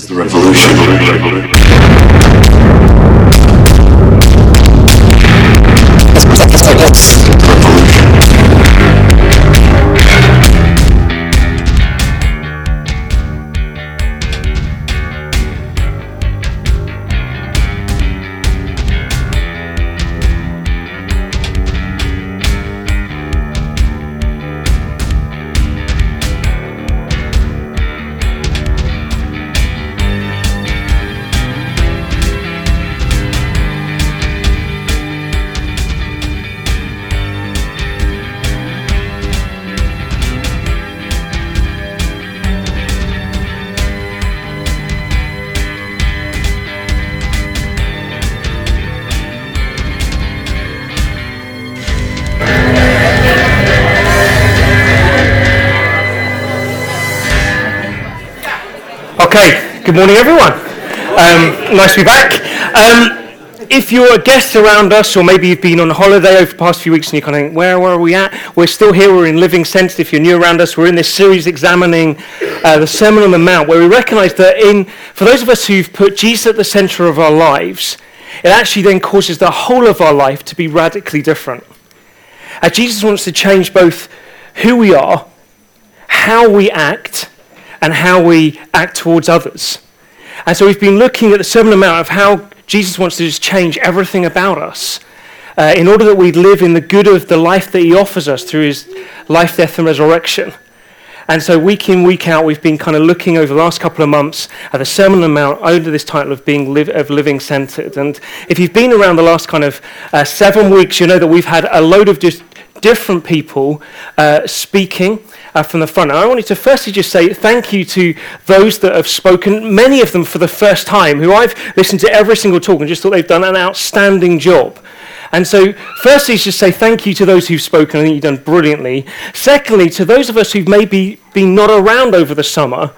This is the revolution. Okay, good morning everyone. Nice to be back. If you're a guest around us, or maybe you've been on holiday over the past few weeks and you kind of think, where are we at? We're still here, we're in Living Centre. If you're new around us, we're in this series examining the Sermon on the Mount, where we recognise that for those of us who've put Jesus at the centre of our lives, it actually then causes the whole of our life to be radically different. Jesus wants to change both who we are, how we act, and how we act towards others. And so we've been looking at the Sermon on the Mount of how Jesus wants to just change everything about us in order that we live in the good of the life that he offers us through his life, death, and resurrection. And so week in, week out, we've been kind of looking over the last couple of months at the Sermon on the Mount under this title of Living Centered. And if you've been around the last kind of 7 weeks, you know that we've had a load of just different people speaking from the front. And I wanted to firstly just say thank you to those that have spoken, many of them for the first time, who I've listened to every single talk and just thought they've done an outstanding job. And so firstly just say thank you to those who've spoken. I think you've done brilliantly. Secondly, to those of us who've maybe been not around over the summer,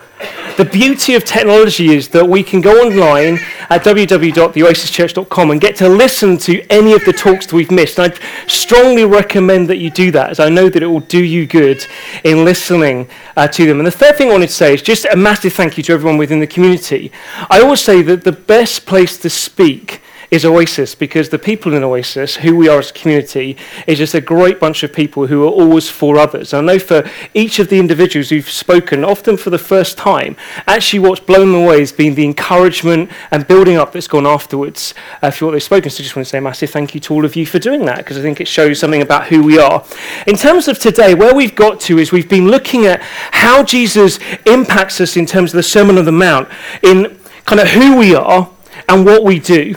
the beauty of technology is that we can go online at www.theoasischurch.com and get to listen to any of the talks that we've missed. And I strongly recommend that you do that, as I know that it will do you good in listening to them. And the third thing I wanted to say is just a massive thank you to everyone within the community. I always say that the best place to speak is Oasis, because the people in Oasis, who we are as a community, is just a great bunch of people who are always for others. I know for each of the individuals who've spoken, often for the first time, actually what's blown them away has been the encouragement and building up that's gone afterwards for what they've spoken. So I just want to say a massive thank you to all of you for doing that, because I think it shows something about who we are. In terms of today, where we've got to is we've been looking at how Jesus impacts us in terms of the Sermon on the Mount, in kind of who we are and what we do.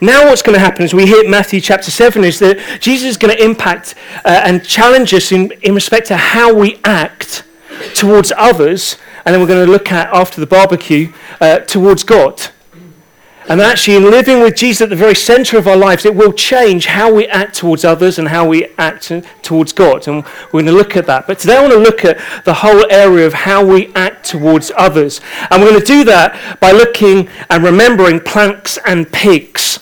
Now what's going to happen as we hit Matthew chapter 7 is that Jesus is going to impact and challenge us in respect to how we act towards others, and then we're going to look at, after the barbecue, towards God. And actually, in living with Jesus at the very centre of our lives, it will change how we act towards others and how we act towards God. And we're going to look at that. But today I want to look at the whole area of how we act towards others. And we're going to do that by looking and remembering planks and pigs.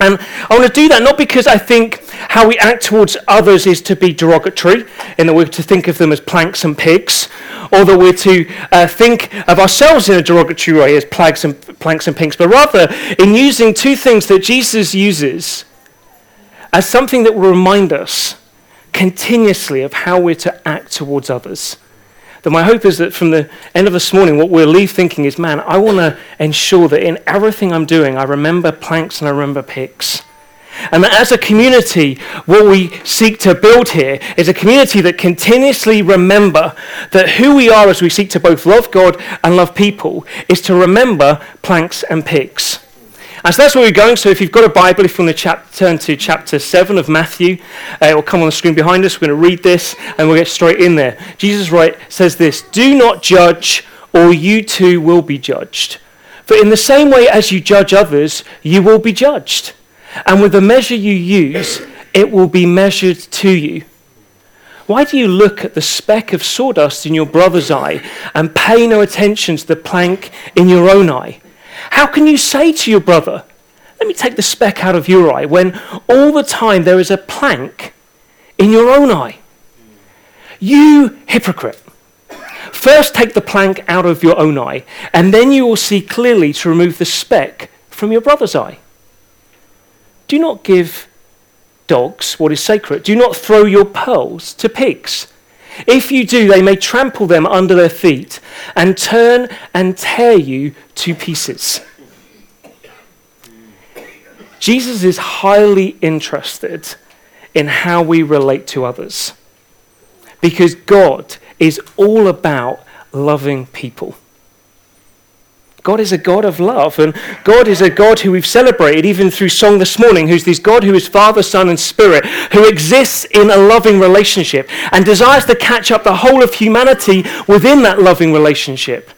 And I want to do that not because I think how we act towards others is to be derogatory, in that we're to think of them as planks and pigs, or that we're to think of ourselves in a derogatory way as planks and pigs, but rather in using two things that Jesus uses as something that will remind us continuously of how we're to act towards others. That my hope is that from the end of this morning, what we'll leave thinking is, man, I want to ensure that in everything I'm doing, I remember planks and I remember pigs. And that as a community, what we seek to build here is a community that continuously remember that who we are as we seek to both love God and love people is to remember planks and pigs. And so that's where we're going. So if you've got a Bible, if you want to turn to chapter 7 of Matthew, it will come on the screen behind us. We're going to read this and we'll get straight in there. Jesus says this: "Do not judge, or you too will be judged. For in the same way as you judge others, you will be judged. And with the measure you use, it will be measured to you. Why do you look at the speck of sawdust in your brother's eye and pay no attention to the plank in your own eye? How can you say to your brother, 'Let me take the speck out of your eye,' when all the time there is a plank in your own eye? You hypocrite. First take the plank out of your own eye, and then you will see clearly to remove the speck from your brother's eye. Do not give dogs what is sacred. Do not throw your pearls to pigs. If you do, they may trample them under their feet and turn and tear you to pieces. Jesus is highly interested in how we relate to others, because God is all about loving people. God is a God of love, and God is a God who we've celebrated even through song this morning, who's this God who is Father, Son, and Spirit, who exists in a loving relationship and desires to catch up the whole of humanity within that loving relationship.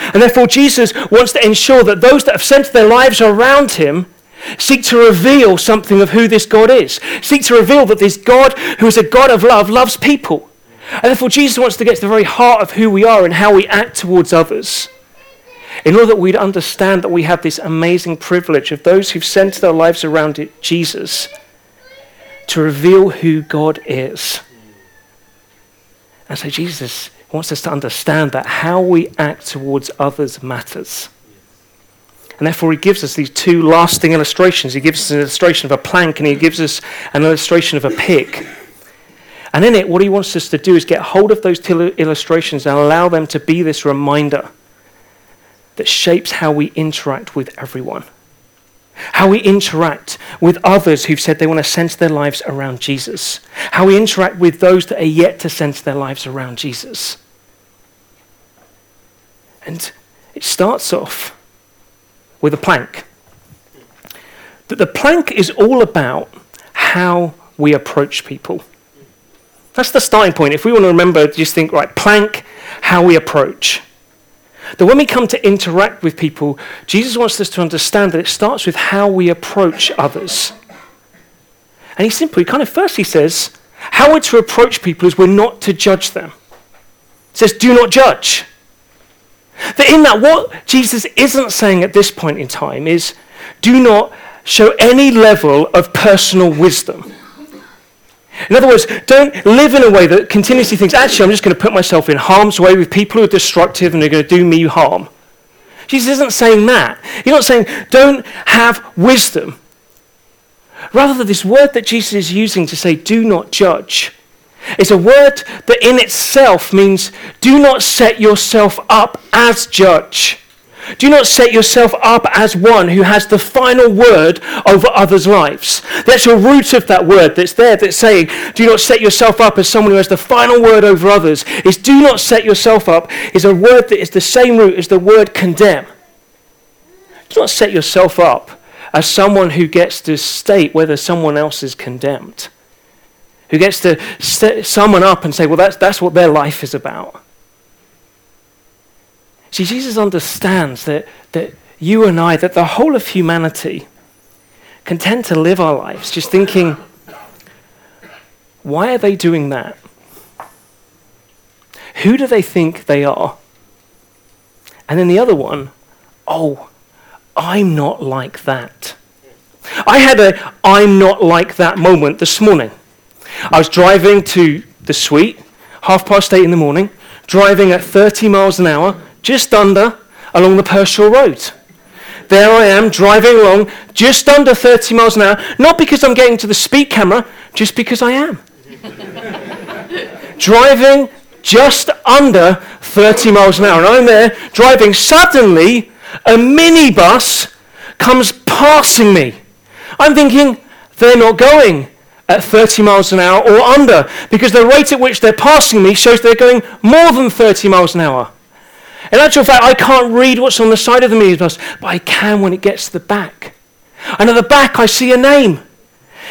And therefore, Jesus wants to ensure that those that have centered their lives around him seek to reveal something of who this God is, seek to reveal that this God, who is a God of love, loves people. And therefore, Jesus wants to get to the very heart of who we are and how we act towards others, in order that we'd understand that we have this amazing privilege of those who've centered their lives around it, Jesus, to reveal who God is. And so Jesus wants us to understand that how we act towards others matters. And therefore he gives us these two lasting illustrations. He gives us an illustration of a plank, and he gives us an illustration of a pig. And in it, what he wants us to do is get hold of those two illustrations and allow them to be this reminder that shapes how we interact with everyone, how we interact with others who've said they want to center their lives around Jesus, how we interact with those that are yet to center their lives around Jesus. And it starts off with a plank. That the plank is all about how we approach people. That's the starting point. If we want to remember, just think, right, plank, how we approach. That when we come to interact with people, Jesus wants us to understand that it starts with how we approach others. And he simply, kind of firstly says, how we're to approach people is we're not to judge them. He says, do not judge. That in that, what Jesus isn't saying at this point in time is, do not show any level of personal wisdom. In other words, don't live in a way that continuously thinks, actually, I'm just going to put myself in harm's way with people who are destructive and are going to do me harm. Jesus isn't saying that. He's not saying, don't have wisdom. Rather, this word that Jesus is using to say, do not judge, is a word that in itself means, do not set yourself up as judge. Do not set yourself up as one who has the final word over others' lives. That's the root of that word that's there, that's saying, do not set yourself up as someone who has the final word over others. It's do not set yourself up is a word that is the same root as the word condemn. Do not set yourself up as someone who gets to state whether someone else is condemned, who gets to set someone up and say, well, that's what their life is about. See, Jesus understands that you and I, that the whole of humanity can tend to live our lives just thinking, why are they doing that? Who do they think they are? And then the other one, oh, I'm not like that. I had a I'm not like that moment this morning. I was driving to the suite, 8:30 in the morning, driving at 30 miles an hour, just under, along the Pershill Road. There I am, driving along, just under 30 miles an hour, not because I'm getting to the speed camera, just because I am. Driving just under 30 miles an hour. And I'm there, driving. Suddenly, a minibus comes passing me. I'm thinking, they're not going at 30 miles an hour or under, because the rate at which they're passing me shows they're going more than 30 miles an hour. In actual fact, I can't read what's on the side of the minibus, but I can when it gets to the back. And at the back, I see a name.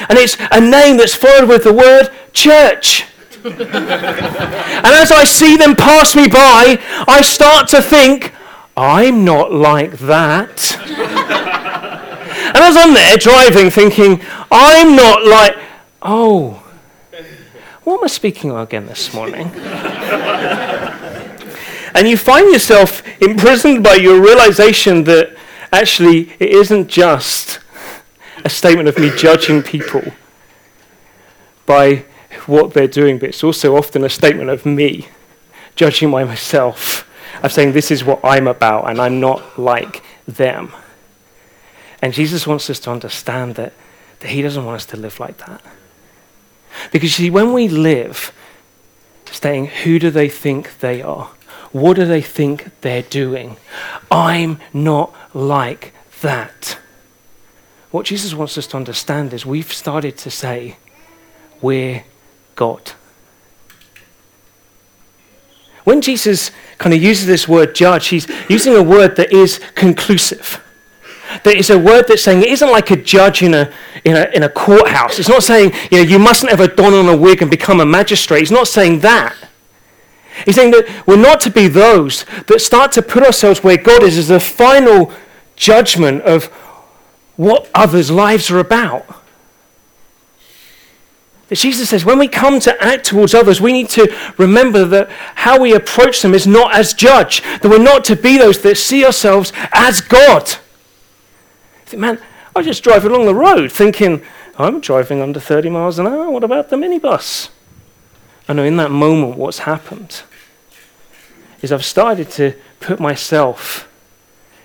And it's a name that's followed with the word church. And as I see them pass me by, I start to think, I'm not like that. And as I'm there driving, thinking, I'm not like, oh, what am I speaking of again this morning? And you find yourself imprisoned by your realization that actually it isn't just a statement of me judging people by what they're doing, but it's also often a statement of me judging by myself. I'm saying this is what I'm about, and I'm not like them. And Jesus wants us to understand that he doesn't want us to live like that. Because you see, when we live saying, who do they think they are? What do they think they're doing? I'm not like that. What Jesus wants us to understand is we've started to say, we're God. When Jesus kind of uses this word judge, he's using a word that is conclusive. That is a word that's saying it isn't like a judge in a courthouse. It's not saying, you mustn't ever don on a wig and become a magistrate. It's not saying that. He's saying that we're not to be those that start to put ourselves where God is as the final judgment of what others' lives are about. That Jesus says when we come to act towards others, we need to remember that how we approach them is not as judge. That we're not to be those that see ourselves as God. Man, I just drive along the road thinking, I'm driving under 30 miles an hour, what about the minibus? I know in that moment what's happened is I've started to put myself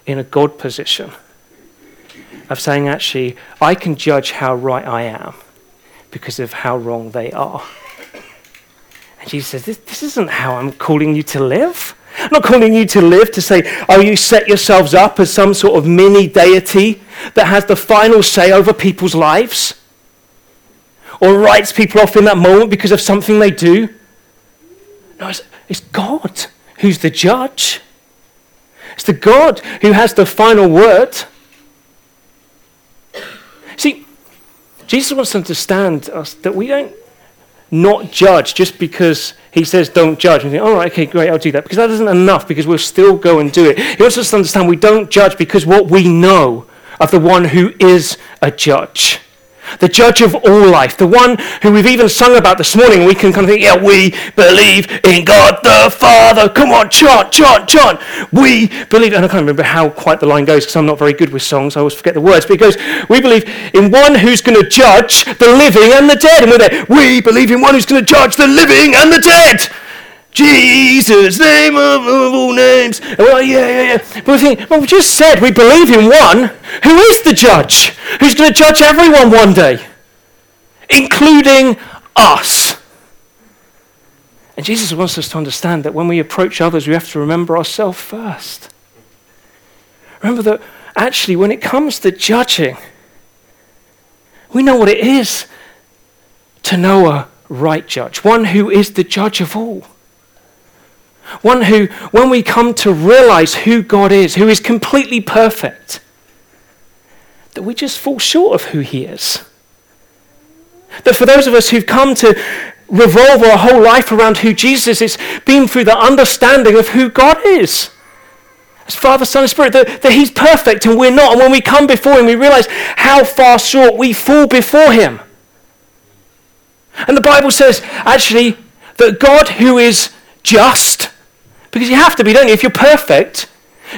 in a God position of saying, actually, I can judge how right I am because of how wrong they are. And Jesus says, this isn't how I'm calling you to live. I'm not calling you to live to say, you set yourselves up as some sort of mini deity that has the final say over people's lives or writes people off in that moment because of something they do. No, it's God who's the judge. It's the God who has the final word. See, Jesus wants to understand us that we don't not judge just because he says don't judge. We think, all right, okay, great, I'll do that. Because that isn't enough, because we'll still go and do it. He wants us to understand we don't judge because what we know of the one who is a judge. The judge of all life. The one who we've even sung about this morning. We can kind of think, yeah, we believe in God the Father. Come on, chant. We believe, and I can't remember how quite the line goes because I'm not very good with songs. I always forget the words. But it goes, we believe in one who's going to judge the living and the dead. And we're there, we believe in one who's going to judge the living and the dead. Jesus, name of all names. And we're like, yeah. But we think, well, we just said we believe in one who is the judge, who's going to judge everyone one day, including us. And Jesus wants us to understand that when we approach others, we have to remember ourselves first. Remember that actually when it comes to judging, we know what it is to know a right judge, one who is the judge of all. One who, when we come to realize who God is, who is completely perfect, that we just fall short of who he is. That for those of us who've come to revolve our whole life around who Jesus is, it's been through the understanding of who God is. As Father, Son, and Spirit, that he's perfect and we're not. And when we come before him, we realize how far short we fall before him. And the Bible says, actually, that God who is just, because you have to be, don't you? If you're perfect,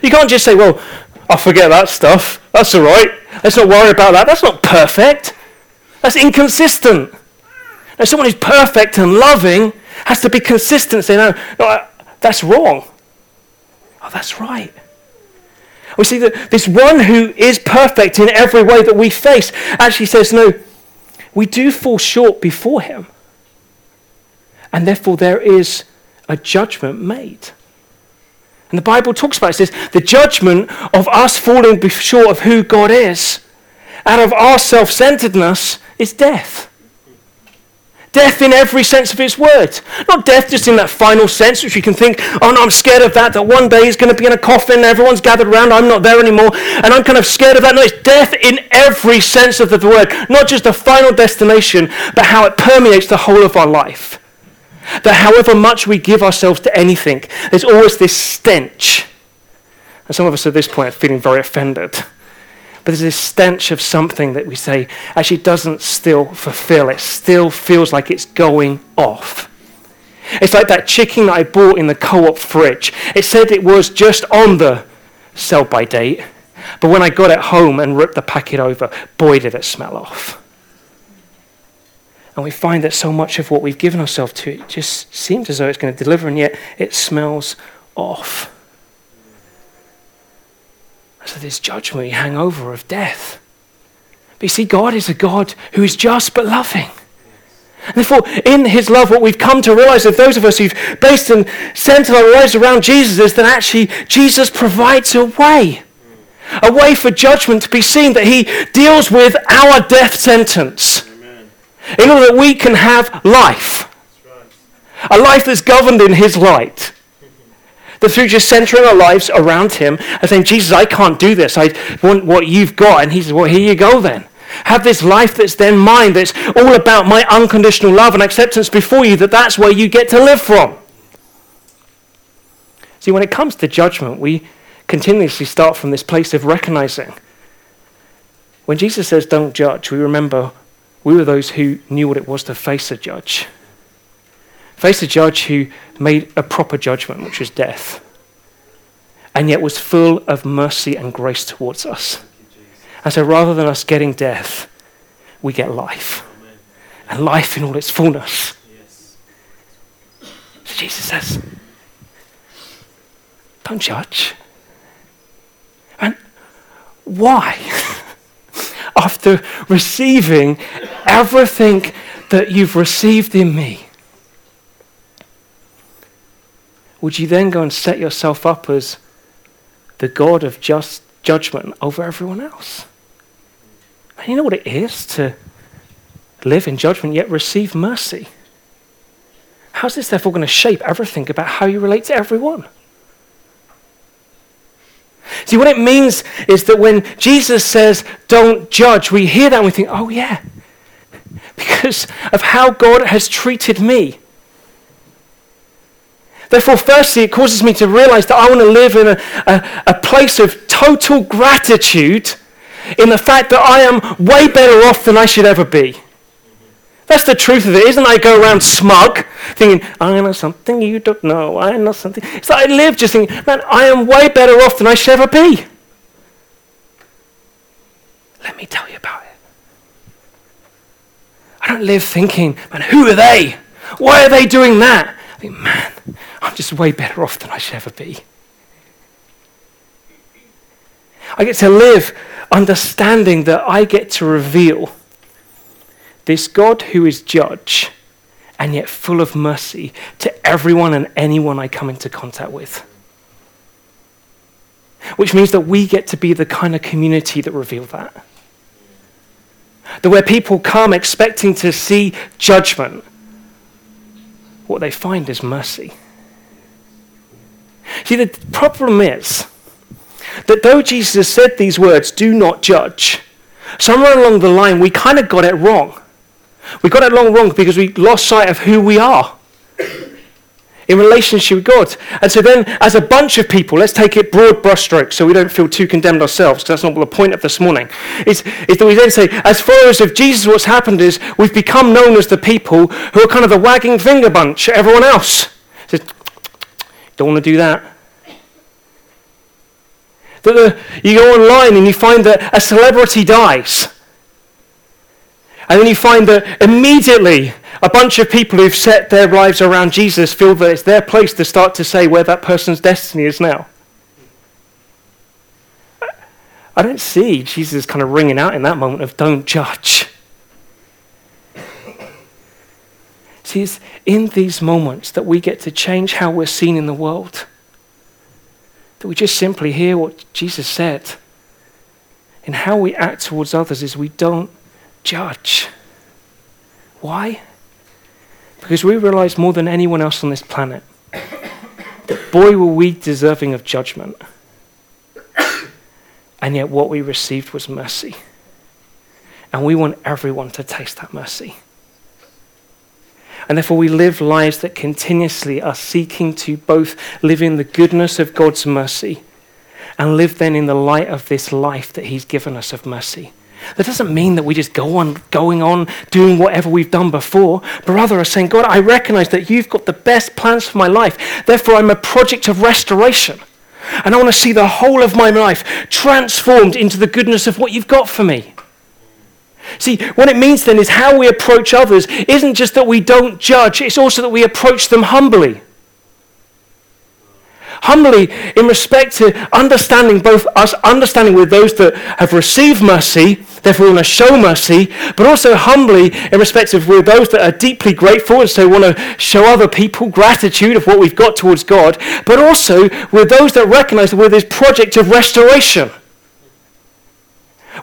you can't just say, well, I'll forget that stuff. That's all right. Let's not worry about that. That's not perfect. That's inconsistent. Now, someone who's perfect and loving has to be consistent, saying, no, that's wrong. Oh, that's right. We see that this one who is perfect in every way that we face actually says, no, we do fall short before him. And therefore, there is a judgment made. And the Bible talks about it, says the judgment of us falling short of who God is out of our self-centeredness is death. Death in every sense of its word. Not death just in that final sense which you can think, oh no, I'm scared of that one day he's going to be in a coffin, everyone's gathered around, I'm not there anymore and I'm kind of scared of that. No, it's death in every sense of the word. Not just the final destination, but how it permeates the whole of our life. That however much we give ourselves to anything, there's always this stench. And some of us at this point are feeling very offended. But there's this stench of something that we say actually doesn't still fulfill. It still feels like it's going off. It's like that chicken that I bought in the co-op fridge. It said it was just on the sell-by date. But when I got it home and ripped the packet over, boy, did it smell off. And we find that so much of what we've given ourselves to, it just seems as though it's going to deliver, and yet it smells off. So there's judgment, hangover of death. But you see, God is a God who is just but loving. And therefore, in his love, what we've come to realize, that those of us who've based and centered our lives around Jesus, is that actually Jesus provides a way for judgment to be seen, that he deals with our death sentence. Amen. In order that we can have life. That's right. A life that's governed in his light. That through just centering our lives around him and saying, Jesus, I can't do this. I want what you've got. And he says, well, here you go then. Have this life that's then mine, that's all about my unconditional love and acceptance before you, that's where you get to live from. See, when it comes to judgment, we continuously start from this place of recognizing. When Jesus says, don't judge, we remember we were those who knew what it was to face a judge. Face a judge who made a proper judgment, which was death, and yet was full of mercy and grace towards us. And so rather than us getting death, we get life. Amen. And life in all its fullness. Yes. So Jesus says, don't judge. And why? After receiving everything that you've received in me, would you then go and set yourself up as the God of just judgment over everyone else? And you know what it is to live in judgment yet receive mercy? How's this therefore going to shape everything about how you relate to everyone? See, what it means is that when Jesus says, don't judge, we hear that and we think, oh yeah, because of how God has treated me. Therefore, firstly, it causes me to realize that I want to live in a place of total gratitude in the fact that I am way better off than I should ever be. That's the truth of it. Isn't I go around smug, thinking, I know something you don't know, I know something. It's like I live just thinking, man, I am way better off than I should ever be. Let me tell you about it. I don't live thinking, man, who are they? Why are they doing that? I think, man, I'm just way better off than I should ever be. I get to live understanding that I get to reveal this God who is judge and yet full of mercy to everyone and anyone I come into contact with. Which means that we get to be the kind of community that reveal that. That where people come expecting to see judgment, what they find is mercy. See, the problem is that though Jesus said these words, do not judge, somewhere along the line we kind of got it wrong. We got it wrong because we lost sight of who we are in relationship with God. And so then as a bunch of people, let's take it broad brushstrokes so we don't feel too condemned ourselves, because that's not the point of this morning, is that we then say, as followers of Jesus, what's happened is we've become known as the people who are kind of the wagging finger bunch at everyone else. Says, don't want to do that. That you go online and you find that a celebrity dies. And then you find that immediately a bunch of people who've set their lives around Jesus feel that it's their place to start to say where that person's destiny is now. I don't see Jesus kind of ringing out in that moment of don't judge. See, it's in these moments that we get to change how we're seen in the world. That we just simply hear what Jesus said. And how we act towards others is we don't judge. Why? Because we realize more than anyone else on this planet that boy were we deserving of judgment. And yet what we received was mercy. And we want everyone to taste that mercy. And therefore we live lives that continuously are seeking to both live in the goodness of God's mercy and live then in the light of this life that he's given us of mercy. That doesn't mean that we just go on doing whatever we've done before, but rather are saying, God, I recognize that you've got the best plans for my life. Therefore, I'm a project of restoration. And I want to see the whole of my life transformed into the goodness of what you've got for me. See, what it means then is how we approach others isn't just that we don't judge, it's also that we approach them humbly. Humbly in respect to understanding, both us understanding with those that have received mercy, therefore we want to show mercy, but also humbly in respect of with those that are deeply grateful and so want to show other people gratitude of what we've got towards God, but also with those that recognize that we're this project of restoration.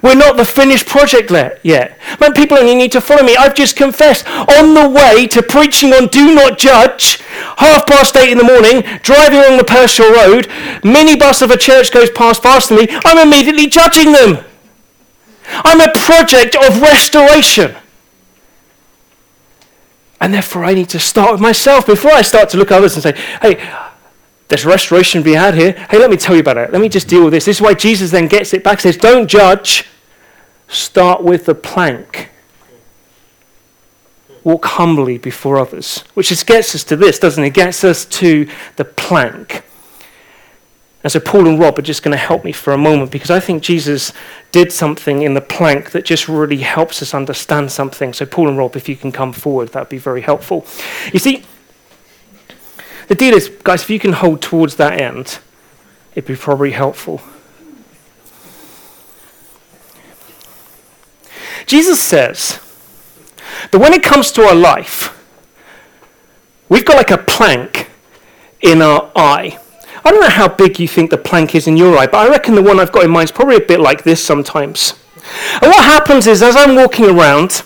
We're not the finished project yet. Man, people only need to follow me. I've just confessed. On the way to preaching on Do Not Judge, 8:30 in the morning, driving along the Pershill Road, minibus of a church goes past me, I'm immediately judging them. I'm a project of restoration. And therefore I need to start with myself before I start to look at others and say, hey, there's restoration to be had here. Hey, let me tell you about it. Let me just deal with this. This is why Jesus then gets it back, says, don't judge. Start with the plank. Walk humbly before others. Which just gets us to this, doesn't it? It gets us to the plank. And so Paul and Rob are just going to help me for a moment, because I think Jesus did something in the plank that just really helps us understand something. So Paul and Rob, if you can come forward, that would be very helpful. You see, the deal is, guys, if you can hold towards that end, it'd be probably helpful. Jesus says that when it comes to our life, we've got like a plank in our eye. I don't know how big you think the plank is in your eye, but I reckon the one I've got in mind is probably a bit like this sometimes. And what happens is, as I'm walking around,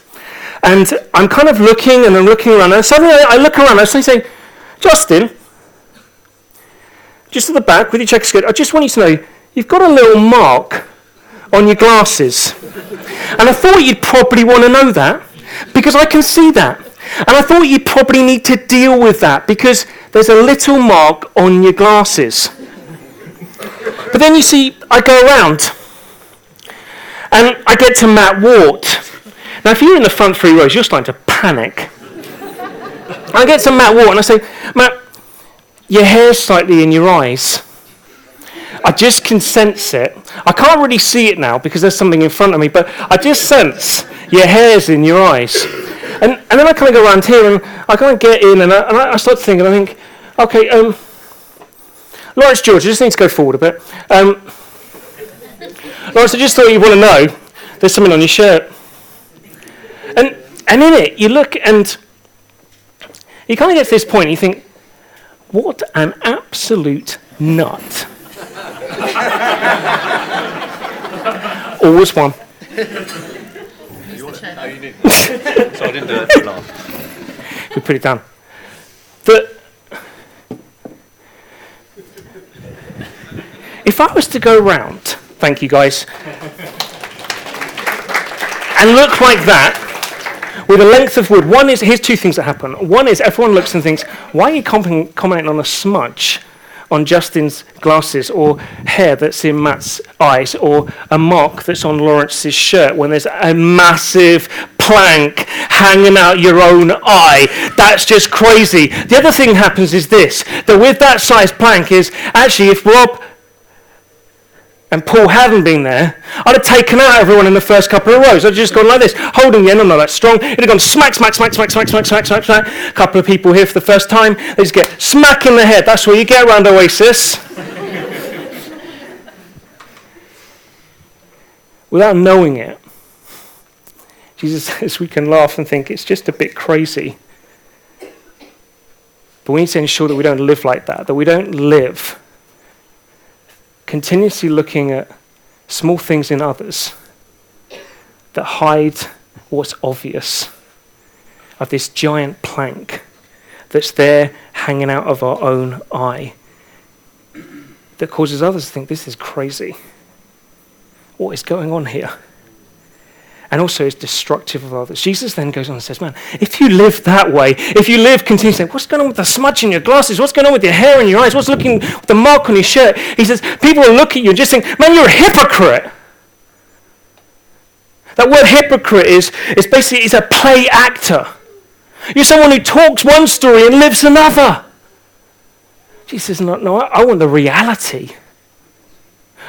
and I'm kind of looking, and I'm looking around, and suddenly I look around, and I say, Justin, just at the back with your checkers coat, I just want you to know, you've got a little mark on your glasses. And I thought you'd probably want to know that, because I can see that. And I thought you'd probably need to deal with that, because there's a little mark on your glasses. But then you see, I go around, and I get to Matt Ward. Now, if you're in the front three rows, you're starting to panic. I get to Matt Ward and I say, Matt, your hair's slightly in your eyes. I just can sense it. I can't really see it now because there's something in front of me, but I just sense your hair's in your eyes. And then I kind of go around here and I kind of get in and I start to think, and I think, okay, Lawrence George, I just need to go forward a bit. Lawrence, I just thought you want to know there's something on your shirt. And in it, you look and you kind of get to this point and you think, what an absolute nut. Always one. No, you didn't. So I didn't do it for long. We put it down. But if I was to go round, thank you guys, and look like that, with a length of wood, here's two things that happen. One is everyone looks and thinks, why are you commenting on a smudge on Justin's glasses, or hair that's in Matt's eyes, or a mark that's on Lawrence's shirt, when there's a massive plank hanging out your own eye? That's just crazy. The other thing happens is this, that with that size plank is, actually, if Rob and Paul hadn't been there, I'd have taken out everyone in the first couple of rows. I'd have just gone like this, holding the end, I'm not that strong. It'd have gone smack, smack, smack, smack, smack, smack, smack, smack, smack. A couple of people here for the first time, they just get smack in the head. That's where you get around Oasis. Without knowing it, Jesus says we can laugh and think it's just a bit crazy. But we need to ensure that we don't live like that, we don't live continuously looking at small things in others that hide what's obvious of this giant plank that's there hanging out of our own eye that causes others to think, this is crazy. What is going on here? And also is destructive of others. Jesus then goes on and says, man, if you live that way, if you live continuously, what's going on with the smudge in your glasses? What's going on with your hair in your eyes? What's looking with the mark on your shirt? He says, people will look at you and just think, man, you're a hypocrite. That word hypocrite is basically, it's a play actor. You're someone who talks one story and lives another. Jesus says, no, I want the reality.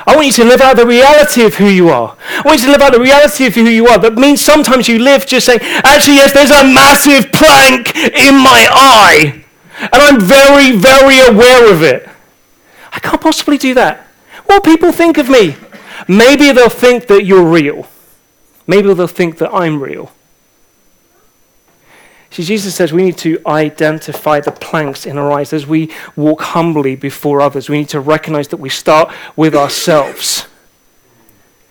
I want you to live out the reality of who you are. I want you to live out the reality of who you are. That means sometimes you live just saying, actually, yes, there's a massive plank in my eye. And I'm very, very aware of it. I can't possibly do that. What will people think of me? Maybe they'll think that you're real. Maybe they'll think that I'm real. See, Jesus says we need to identify the planks in our eyes as we walk humbly before others. We need to recognize that we start with ourselves.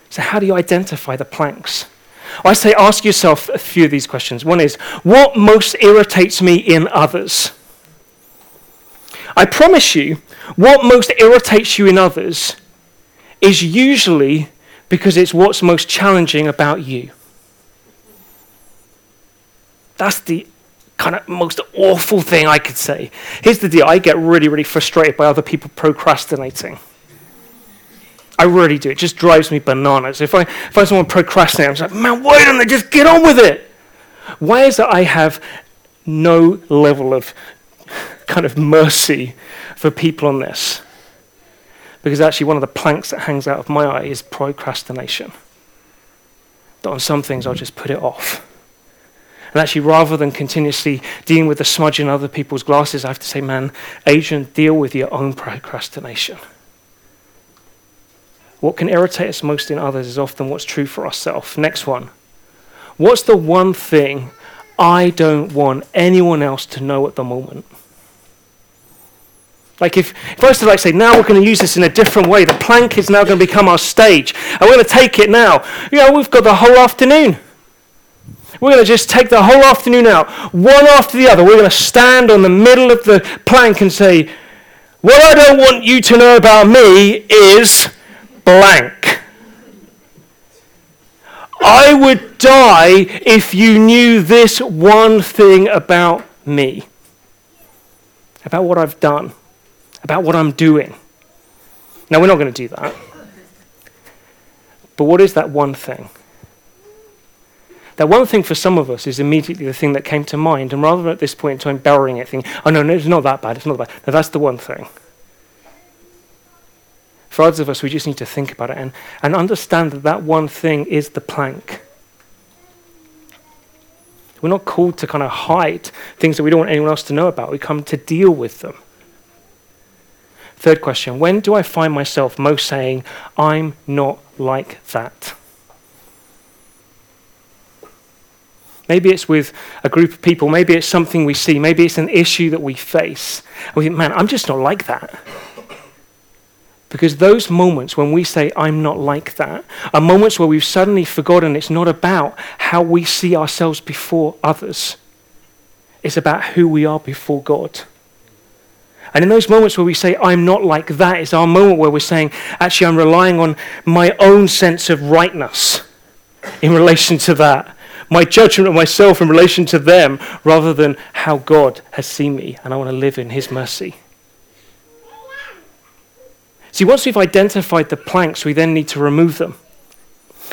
So how do you identify the planks? I say ask yourself a few of these questions. One is, what most irritates me in others? I promise you, what most irritates you in others is usually because it's what's most challenging about you. That's the kind of most awful thing I could say. Here's the deal. I get really, really frustrated by other people procrastinating. I really do. It just drives me bananas. If I find someone procrastinating, I'm just like, man, why don't they just get on with it? Why is it I have no level of kind of mercy for people on this? Because actually one of the planks that hangs out of my eye is procrastination. That on some things I'll just put it off. And actually, rather than continuously dealing with the smudge in other people's glasses, I have to say, man, Adrian, deal with your own procrastination. What can irritate us most in others is often what's true for ourselves. Next one. What's the one thing I don't want anyone else to know at the moment? Like if I was to like say, now we're going to use this in a different way. The plank is now going to become our stage. And we're going to take it now. You know, we've got the whole afternoon. We're going to just take the whole afternoon out, one after the other. We're going to stand on the middle of the plank and say, what I don't want you to know about me is blank. I would die if you knew this one thing about me, about what I've done, about what I'm doing. Now, we're not going to do that. But what is that one thing? That one thing for some of us is immediately the thing that came to mind, and rather than at this point in time burying it, thinking, oh no, it's not that bad, it's not that bad. No, that's the one thing. For others of us, we just need to think about it and understand that that one thing is the plank. We're not called to kind of hide things that we don't want anyone else to know about. We come to deal with them. Third question, when do I find myself most saying, I'm not like that? Maybe it's with a group of people. Maybe it's something we see. Maybe it's an issue that we face. We think, man, I'm just not like that. Because those moments when we say, I'm not like that, are moments where we've suddenly forgotten it's not about how we see ourselves before others. It's about who we are before God. And in those moments where we say, I'm not like that, it's our moment where we're saying, actually, I'm relying on my own sense of rightness in relation to that. My judgment of myself in relation to them, rather than how God has seen me, and I want to live in his mercy. See, once we've identified the planks, we then need to remove them.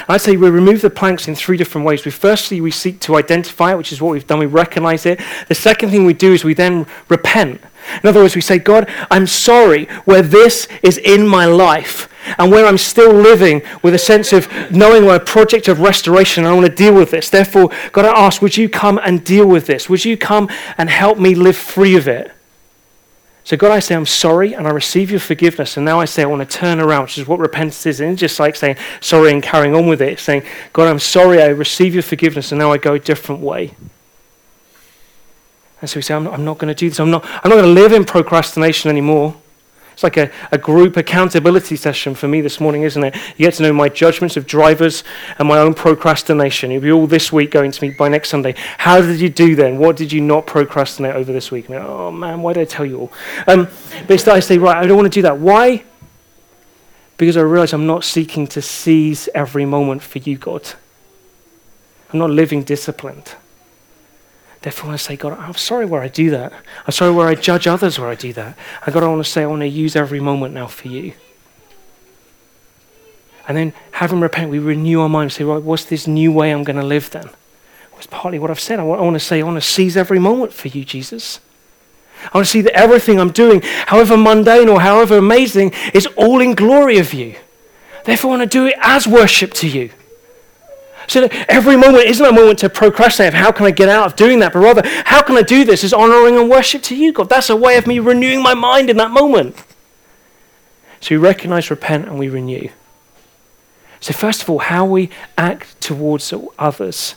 I'd say we remove the planks in three different ways. Firstly, we seek to identify it, which is what we've done. We recognize it. The second thing we do is we then repent. In other words, we say, God, I'm sorry where this is in my life and where I'm still living with a sense of knowing we're a project of restoration and I want to deal with this. Therefore, God, I ask, would you come and deal with this? Would you come and help me live free of it? So God, I say, I'm sorry, and I receive your forgiveness, and now I say I want to turn around, which is what repentance is, and just like saying sorry and carrying on with it, saying, God, I'm sorry, I receive your forgiveness, and now I go a different way. And so we say, I'm not going to do this. I'm not going to live in procrastination anymore. It's like a group accountability session for me this morning, isn't it? You get to know my judgments of drivers and my own procrastination. You'll be all this week going to me by next Sunday. How did you do then? What did you not procrastinate over this week? I mean, oh man, why did I tell you all? But I say, right, I don't want to do that. Why? Because I realize I'm not seeking to seize every moment for you, God. I'm not living disciplined. Therefore, I want to say, God, I'm sorry where I do that. I'm sorry where I judge others where I do that. And God, I want to say, I want to use every moment now for you. And then, having repented, we renew our minds. Say, right, what's this new way I'm going to live then? Well, it's partly what I've said. I want to say, I want to seize every moment for you, Jesus. I want to see that everything I'm doing, however mundane or however amazing, is all in glory of you. Therefore, I want to do it as worship to you. So that every moment isn't a moment to procrastinate of how can I get out of doing that, but rather, how can I do this as honoring and worship to you, God? That's a way of me renewing my mind in that moment. So we recognize, repent, and we renew. So first of all, how we act towards others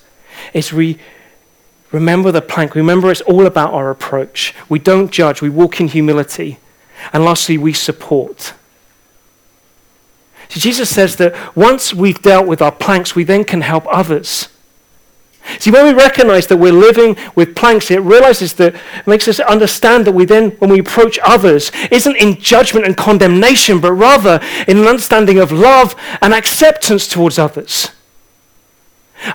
is we remember the plank. Remember it's all about our approach. We don't judge. We walk in humility. And lastly, we support. So Jesus says that once we've dealt with our planks, we then can help others. See, when we recognize that we're living with planks, it realizes that, it makes us understand that we then, when we approach others, isn't in judgment and condemnation, but rather in an understanding of love and acceptance towards others.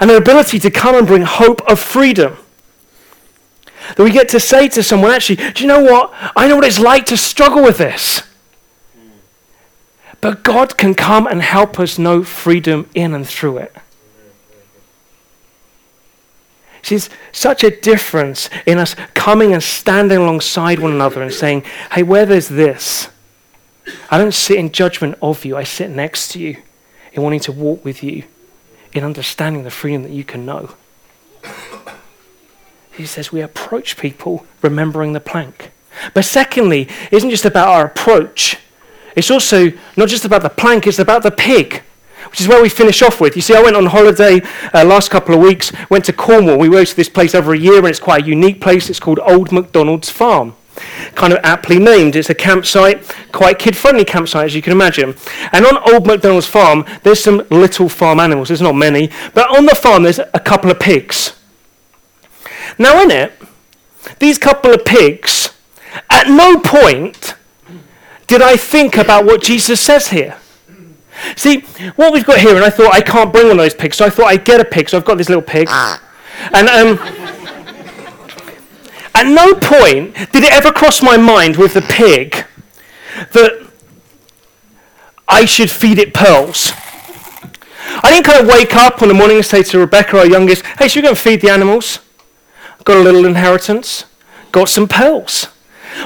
And an ability to come and bring hope of freedom. That we get to say to someone, actually, do you know what? I know what it's like to struggle with this. But God can come and help us know freedom in and through it. See, there's such a difference in us coming and standing alongside one another and saying, hey, where there's this, I don't sit in judgment of you. I sit next to you in wanting to walk with you in understanding the freedom that you can know. He says we approach people remembering the plank. But secondly, it isn't just about our approach. It's also not just about the plank, it's about the pig, which is where we finish off with. You see, I went on holiday last couple of weeks, went to Cornwall. We go to this place every year, and it's quite a unique place. It's called Old MacDonald's Farm, kind of aptly named. It's a campsite, quite kid-friendly campsite, as you can imagine. And on Old MacDonald's Farm, there's some little farm animals. There's not many. But on the farm, there's a couple of pigs. Now, in it, these couple of pigs, at no point did I think about what Jesus says here. See, what we've got here, and I thought, I can't bring one of those pigs, so I thought I'd get a pig, so I've got this little pig. And at no point did it ever cross my mind with the pig that I should feed it pearls. I didn't kind of wake up on the morning and say to Rebecca, our youngest, hey, should we go and feed the animals? Got a little inheritance, got some pearls.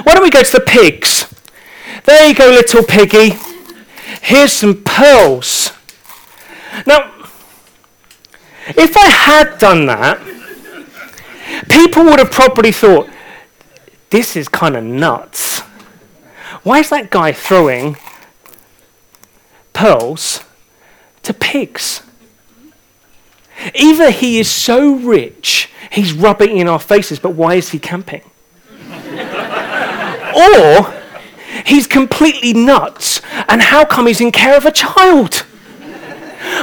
Why don't we go to the pigs? There you go, little piggy. Here's some pearls. Now, if I had done that, people would have probably thought, this is kind of nuts. Why is that guy throwing pearls to pigs? Either he is so rich, he's rubbing in our faces, but why is he camping? Or he's completely nuts, and how come he's in care of a child?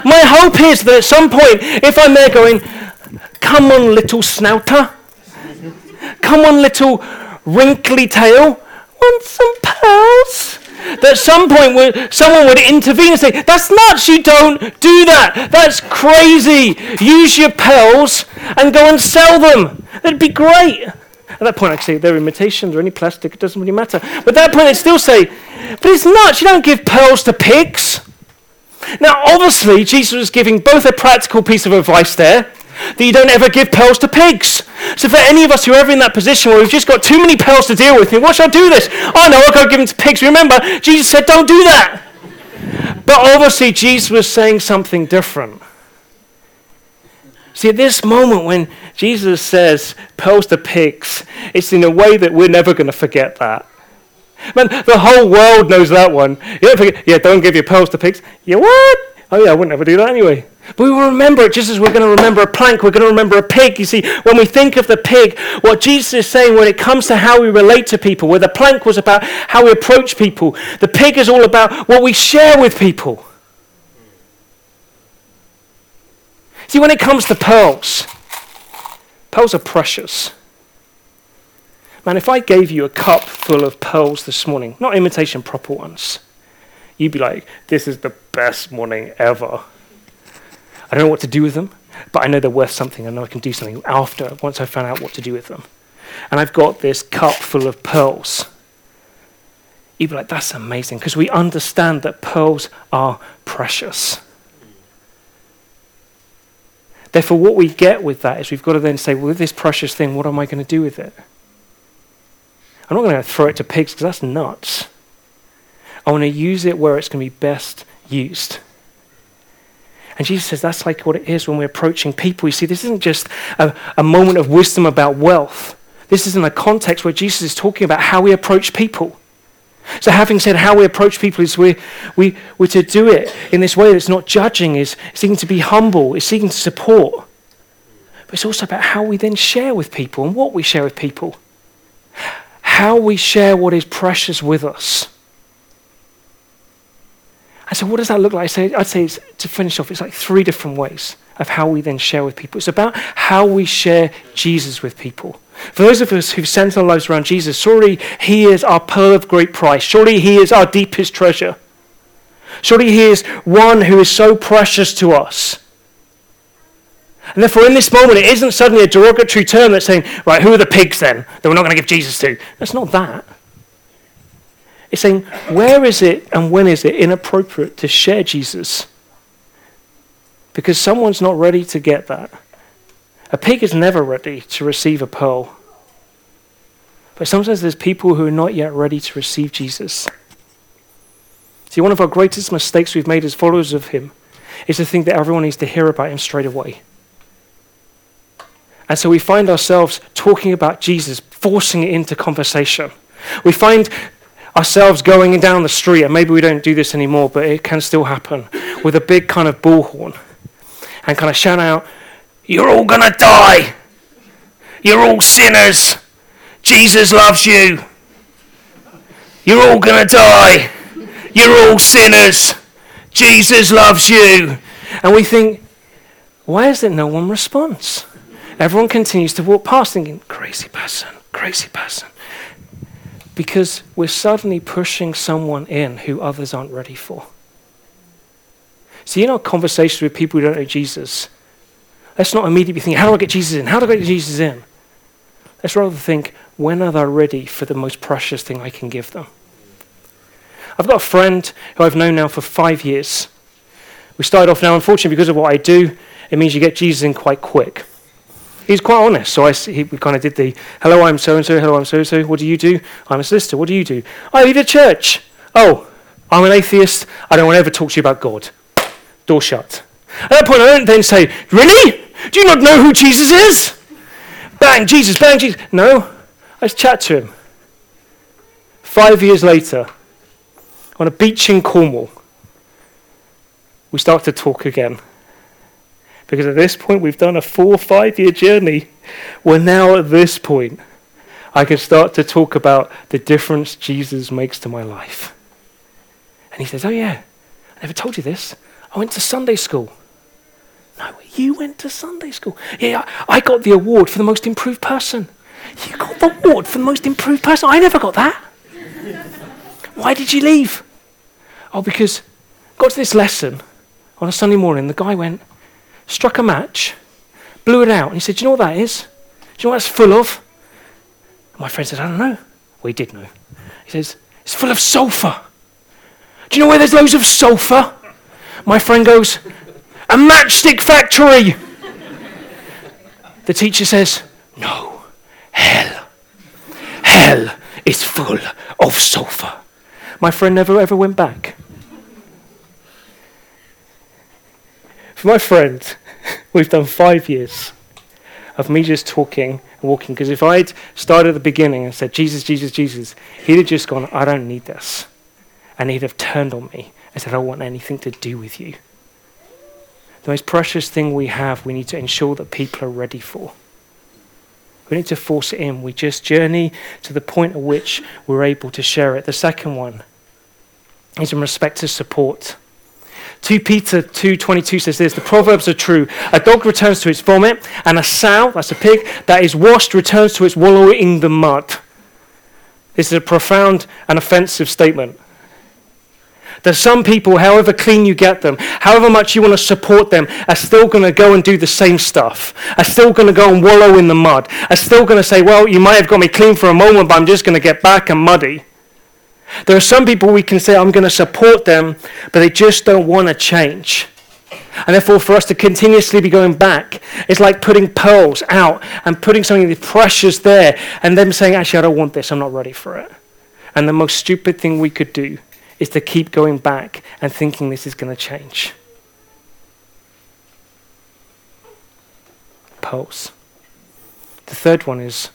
My hope is that at some point, if I'm there going, come on, little snouter. Come on, little wrinkly tail. Want some pearls? That at some point someone would intervene and say, that's nuts, you don't do that. That's crazy. Use your pearls and go and sell them. That'd be great. At that point, I can say they're imitations or any plastic. It doesn't really matter. But at that point, I'd still say, but it's nuts. You don't give pearls to pigs. Now, obviously, Jesus was giving both a practical piece of advice there, that you don't ever give pearls to pigs. So for any of us who are ever in that position where we've just got too many pearls to deal with, what shall I do this? Oh, no, I'll go give them to pigs. Remember, Jesus said, don't do that. But obviously, Jesus was saying something different. See, at this moment when Jesus says, pearls to pigs, it's in a way that we're never going to forget that. Man, the whole world knows that one. You don't forget, yeah, don't give your pearls to pigs. Yeah, what? Oh, yeah, I wouldn't ever do that anyway. But we will remember it just as we're going to remember a plank, we're going to remember a pig. You see, when we think of the pig, what Jesus is saying when it comes to how we relate to people, where the plank was about how we approach people, the pig is all about what we share with people. See, when it comes to pearls, pearls are precious. Man, if I gave you a cup full of pearls this morning, not imitation, proper ones, you'd be like, this is the best morning ever. I don't know what to do with them, but I know they're worth something. I know I can do something after, once I've found out what to do with them. And I've got this cup full of pearls. You'd be like, that's amazing, because we understand that pearls are precious. Therefore, what we get with that is we've got to then say, well, with this precious thing, what am I going to do with it? I'm not going to throw it to pigs because that's nuts. I want to use it where it's going to be best used. And Jesus says that's like what it is when we're approaching people. You see, this isn't just a moment of wisdom about wealth. This is in a context where Jesus is talking about how we approach people. So having said how we approach people is we're to do it in this way that's not judging, is seeking to be humble, is seeking to support. But it's also about how we then share with people and what we share with people. How we share what is precious with us. And so what does that look like? I'd say it's, to finish off, it's like three different ways of how we then share with people. It's about how we share Jesus with people. For those of us who've centered our lives around Jesus, surely he is our pearl of great price. Surely he is our deepest treasure. Surely he is one who is so precious to us. And therefore in this moment, it isn't suddenly a derogatory term that's saying, right, who are the pigs then that we're not going to give Jesus to? That's not that. It's saying, where is it and when is it inappropriate to share Jesus? Because someone's not ready to get that. A pig is never ready to receive a pearl. But sometimes there's people who are not yet ready to receive Jesus. See, one of our greatest mistakes we've made as followers of him is to think that everyone needs to hear about him straight away. And so we find ourselves talking about Jesus, forcing it into conversation. We find ourselves going down the street, and maybe we don't do this anymore, but it can still happen, with a big kind of bullhorn, and kind of shout out, "You're all going to die. You're all sinners. Jesus loves you. You're all going to die. You're all sinners. Jesus loves you." And we think, why is there no one response? Everyone continues to walk past thinking, "Crazy person, crazy person." Because we're suddenly pushing someone in who others aren't ready for. See, in our conversations with people who don't know Jesus, let's not immediately think, how do I get Jesus in? How do I get Jesus in? Let's rather think, when are they ready for the most precious thing I can give them? I've got a friend who I've known now for 5 years. We started off now, unfortunately, because of what I do, it means you get Jesus in quite quick. He's quite honest, so we kind of did the, hello, I'm so-and-so, hello, I'm so-and-so, what do you do? I'm a solicitor, what do you do? I lead a church. Oh, I'm an atheist, I don't want to ever talk to you about God. Door shut. At that point, I don't then say, really? Do you not know who Jesus is? Bang, Jesus, bang, Jesus. No, I just chat to him. 5 years later, on a beach in Cornwall, we start to talk again. Because at this point, we've done a 4 or 5 year journey. We're now at this point. I can start to talk about the difference Jesus makes to my life. And he says, oh yeah, I never told you this. I went to Sunday school. No, you went to Sunday school. Yeah, I got the award for the most improved person. You got the award for the most improved person? I never got that. Why did you leave? Oh, because I got to this lesson on a Sunday morning. The guy went, struck a match, blew it out, and he said, do you know what that is? Do you know what that's full of? And my friend said, I don't know. Well, he did know. He says, it's full of sulfur. Do you know where there's loads of sulfur? My friend goes, a matchstick factory. The teacher says, no, hell. Hell is full of sulfur. My friend never ever went back. For my friend, we've done 5 years of me just talking and walking, because if I'd started at the beginning and said, Jesus, Jesus, Jesus, he'd have just gone, I don't need this. And he'd have turned on me and said, I don't want anything to do with you. The most precious thing we have, we need to ensure that people are ready for. We need to force it in. We just journey to the point at which we're able to share it. The second one is in respect to support. 2 Peter 2:22 says this, the Proverbs are true. A dog returns to its vomit, and a sow, that's a pig, that is washed returns to its wallow in the mud. This is a profound and offensive statement. There's some people, however clean you get them, however much you want to support them, are still going to go and do the same stuff, are still going to go and wallow in the mud, are still going to say, well, you might have got me clean for a moment, but I'm just going to get back and muddy. There are some people we can say, I'm going to support them, but they just don't want to change. And therefore, for us to continuously be going back, it's like putting pearls out and putting something that's precious there, and them saying, actually, I don't want this, I'm not ready for it. And the most stupid thing we could do is to keep going back and thinking this is going to change. pearls. The third one is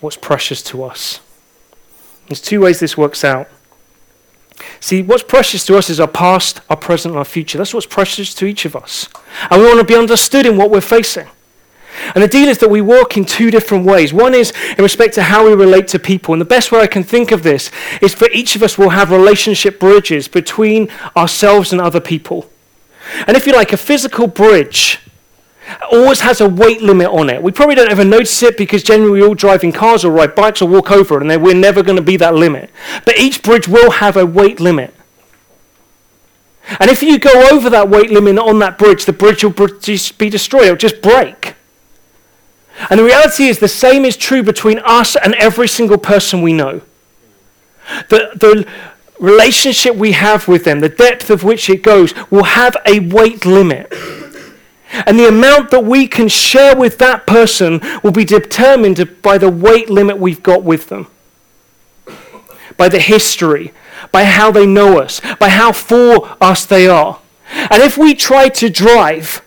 what's precious to us. There's two ways this works out. See, what's precious to us is our past, our present, and our future. That's what's precious to each of us. And we want to be understood in what we're facing. And the deal is that we walk in two different ways. One is in respect to how we relate to people. And the best way I can think of this is for each of us will have relationship bridges between ourselves and other people. And if you like, a physical bridge always has a weight limit on it. We probably don't ever notice it because generally we all drive in cars or ride bikes or walk over it, and then we're never going to be that limit. But each bridge will have a weight limit. And if you go over that weight limit on that bridge, the bridge will be destroyed. It will just break. And the reality is the same is true between us and every single person we know. The relationship we have with them, the depth of which it goes, will have a weight limit. And the amount that we can share with that person will be determined by the weight limit we've got with them, by the history, by how they know us, by how for us they are. And if we try to drive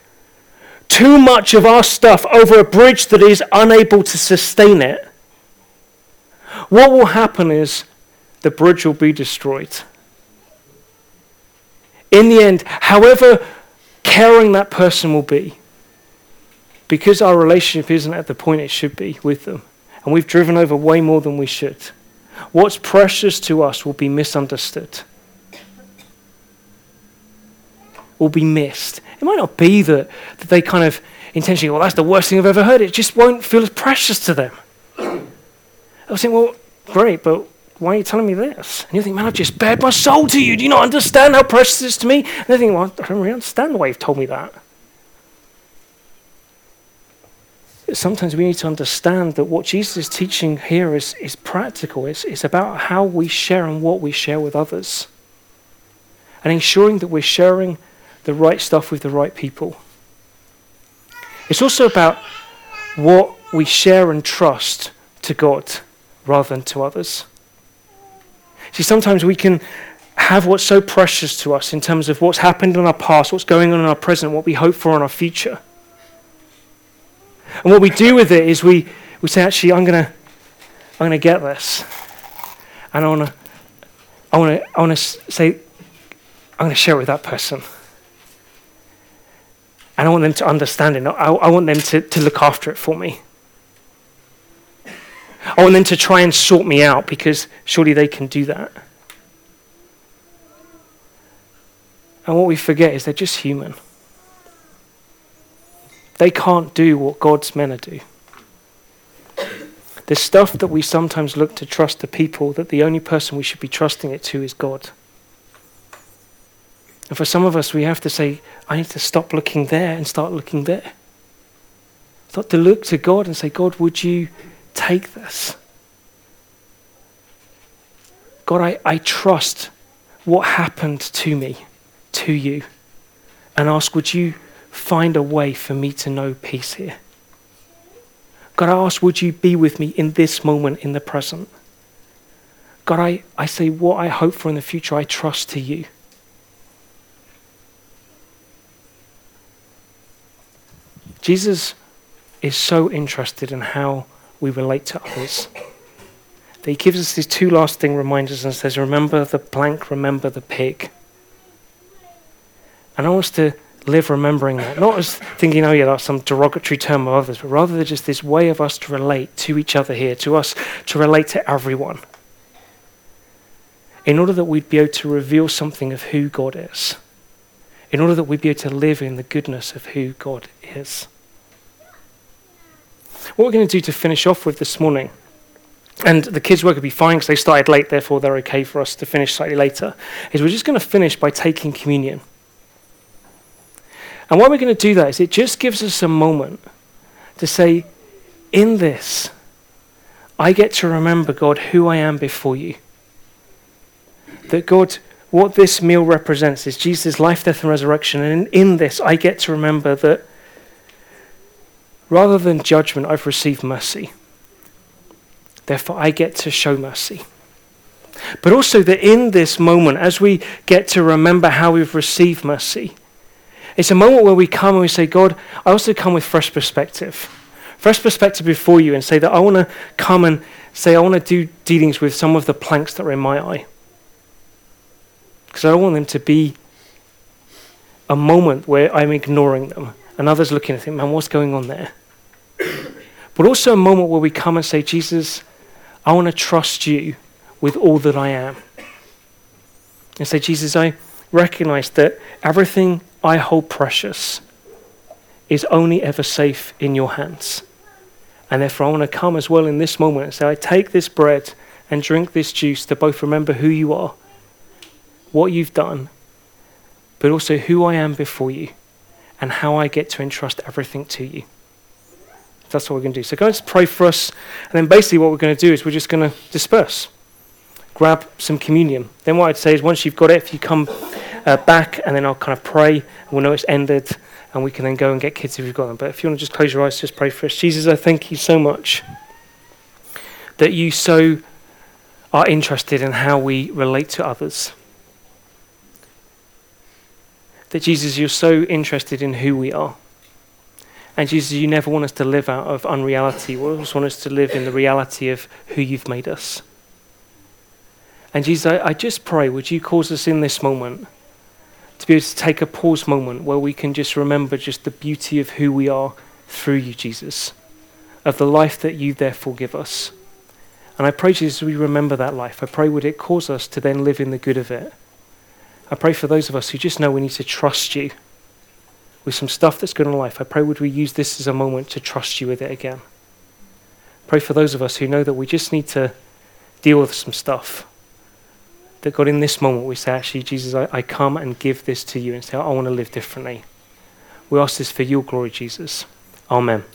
too much of our stuff over a bridge that is unable to sustain it, what will happen is the bridge will be destroyed. In the end, however caring that person will be, because our relationship isn't at the point it should be with them, and we've driven over way more than we should, what's precious to us will be misunderstood, will be missed. It might not be that they kind of intentionally, well, that's the worst thing I've ever heard. It just won't feel as precious to them. I was thinking, well, great, but why are you telling me this? And you think, man, I've just bared my soul to you. Do you not understand how precious it is to me? And they think, well, I don't really understand why you've told me that. But sometimes we need to understand that what Jesus is teaching here is practical. It's about how we share and what we share with others. And ensuring that we're sharing the right stuff with the right people. It's also about what we share and trust to God rather than to others. See, sometimes we can have what's so precious to us in terms of what's happened in our past, what's going on in our present, what we hope for in our future. And what we do with it is we say, actually, I'm gonna get this. And I wanna say, I'm gonna share it with that person. And I want them to understand it. I want them to look after it for me. I want them to try and sort me out because surely they can do that. And what we forget is they're just human. They can't do what God's men do. The stuff that we sometimes look to trust to people, that the only person we should be trusting it to is God. And for some of us, we have to say, I need to stop looking there and start looking there. Start to look to God and say, God, would you take this? God, I trust what happened to me, to you, and ask, would you find a way for me to know peace here? God, I ask, would you be with me in this moment, in the present? God, I say what I hope for in the future, I trust to you. Jesus is so interested in how we relate to others that he gives us these two lasting reminders and says, remember the blank, remember the pig. And I want us to live remembering that, not as thinking, oh yeah, that's some derogatory term of others, but rather just this way of us to relate to each other here, to us to relate to everyone, in order that we'd be able to reveal something of who God is, in order that we'd be able to live in the goodness of who God is. What we're going to do to finish off with this morning, and the kids' work will be fine because they started late, therefore they're okay for us to finish slightly later, is we're just going to finish by taking communion. And why we're going to do that is it just gives us a moment to say, in this, I get to remember, God, who I am before you. That God, what this meal represents is Jesus' life, death, and resurrection. And in this, I get to remember that rather than judgment, I've received mercy. Therefore, I get to show mercy. But also that in this moment, as we get to remember how we've received mercy, It's a moment where we come and we say, God, I also come with fresh perspective before you, and say that I want to come and say I want to do dealings with some of the planks that are in my eye. Because I don't want them to be a moment where I'm ignoring them and others looking at it, man, what's going on there? But also a moment where we come and say, Jesus, I want to trust you with all that I am. And say, Jesus, I recognize that everything I hold precious is only ever safe in your hands. And therefore I want to come as well in this moment and say, I take this bread and drink this juice to both remember who you are, what you've done, but also who I am before you and how I get to entrust everything to you. That's what we're going to do. So guys, pray for us. And then basically what we're going to do is we're just going to disperse. Grab some communion. Then what I'd say is once you've got it, if you come back and then I'll kind of pray, and we'll know it's ended and we can then go and get kids if we've got them. But if you want to just close your eyes, just pray for us. Jesus, I thank you so much that you so are interested in how we relate to others. That Jesus, you're so interested in who we are. And Jesus, you never want us to live out of unreality. You always want us to live in the reality of who you've made us. And Jesus, I just pray, would you cause us in this moment to be able to take a pause moment where we can just remember just the beauty of who we are through you, Jesus, of the life that you therefore give us. And I pray, Jesus, we remember that life. I pray, would it cause us to then live in the good of it? I pray for those of us who just know we need to trust you with some stuff that's good in life. I pray, would we use this as a moment to trust you with it again? Pray for those of us who know that we just need to deal with some stuff. That God, in this moment, we say, actually, Jesus, I come and give this to you and say, I want to live differently. We ask this for your glory, Jesus. Amen.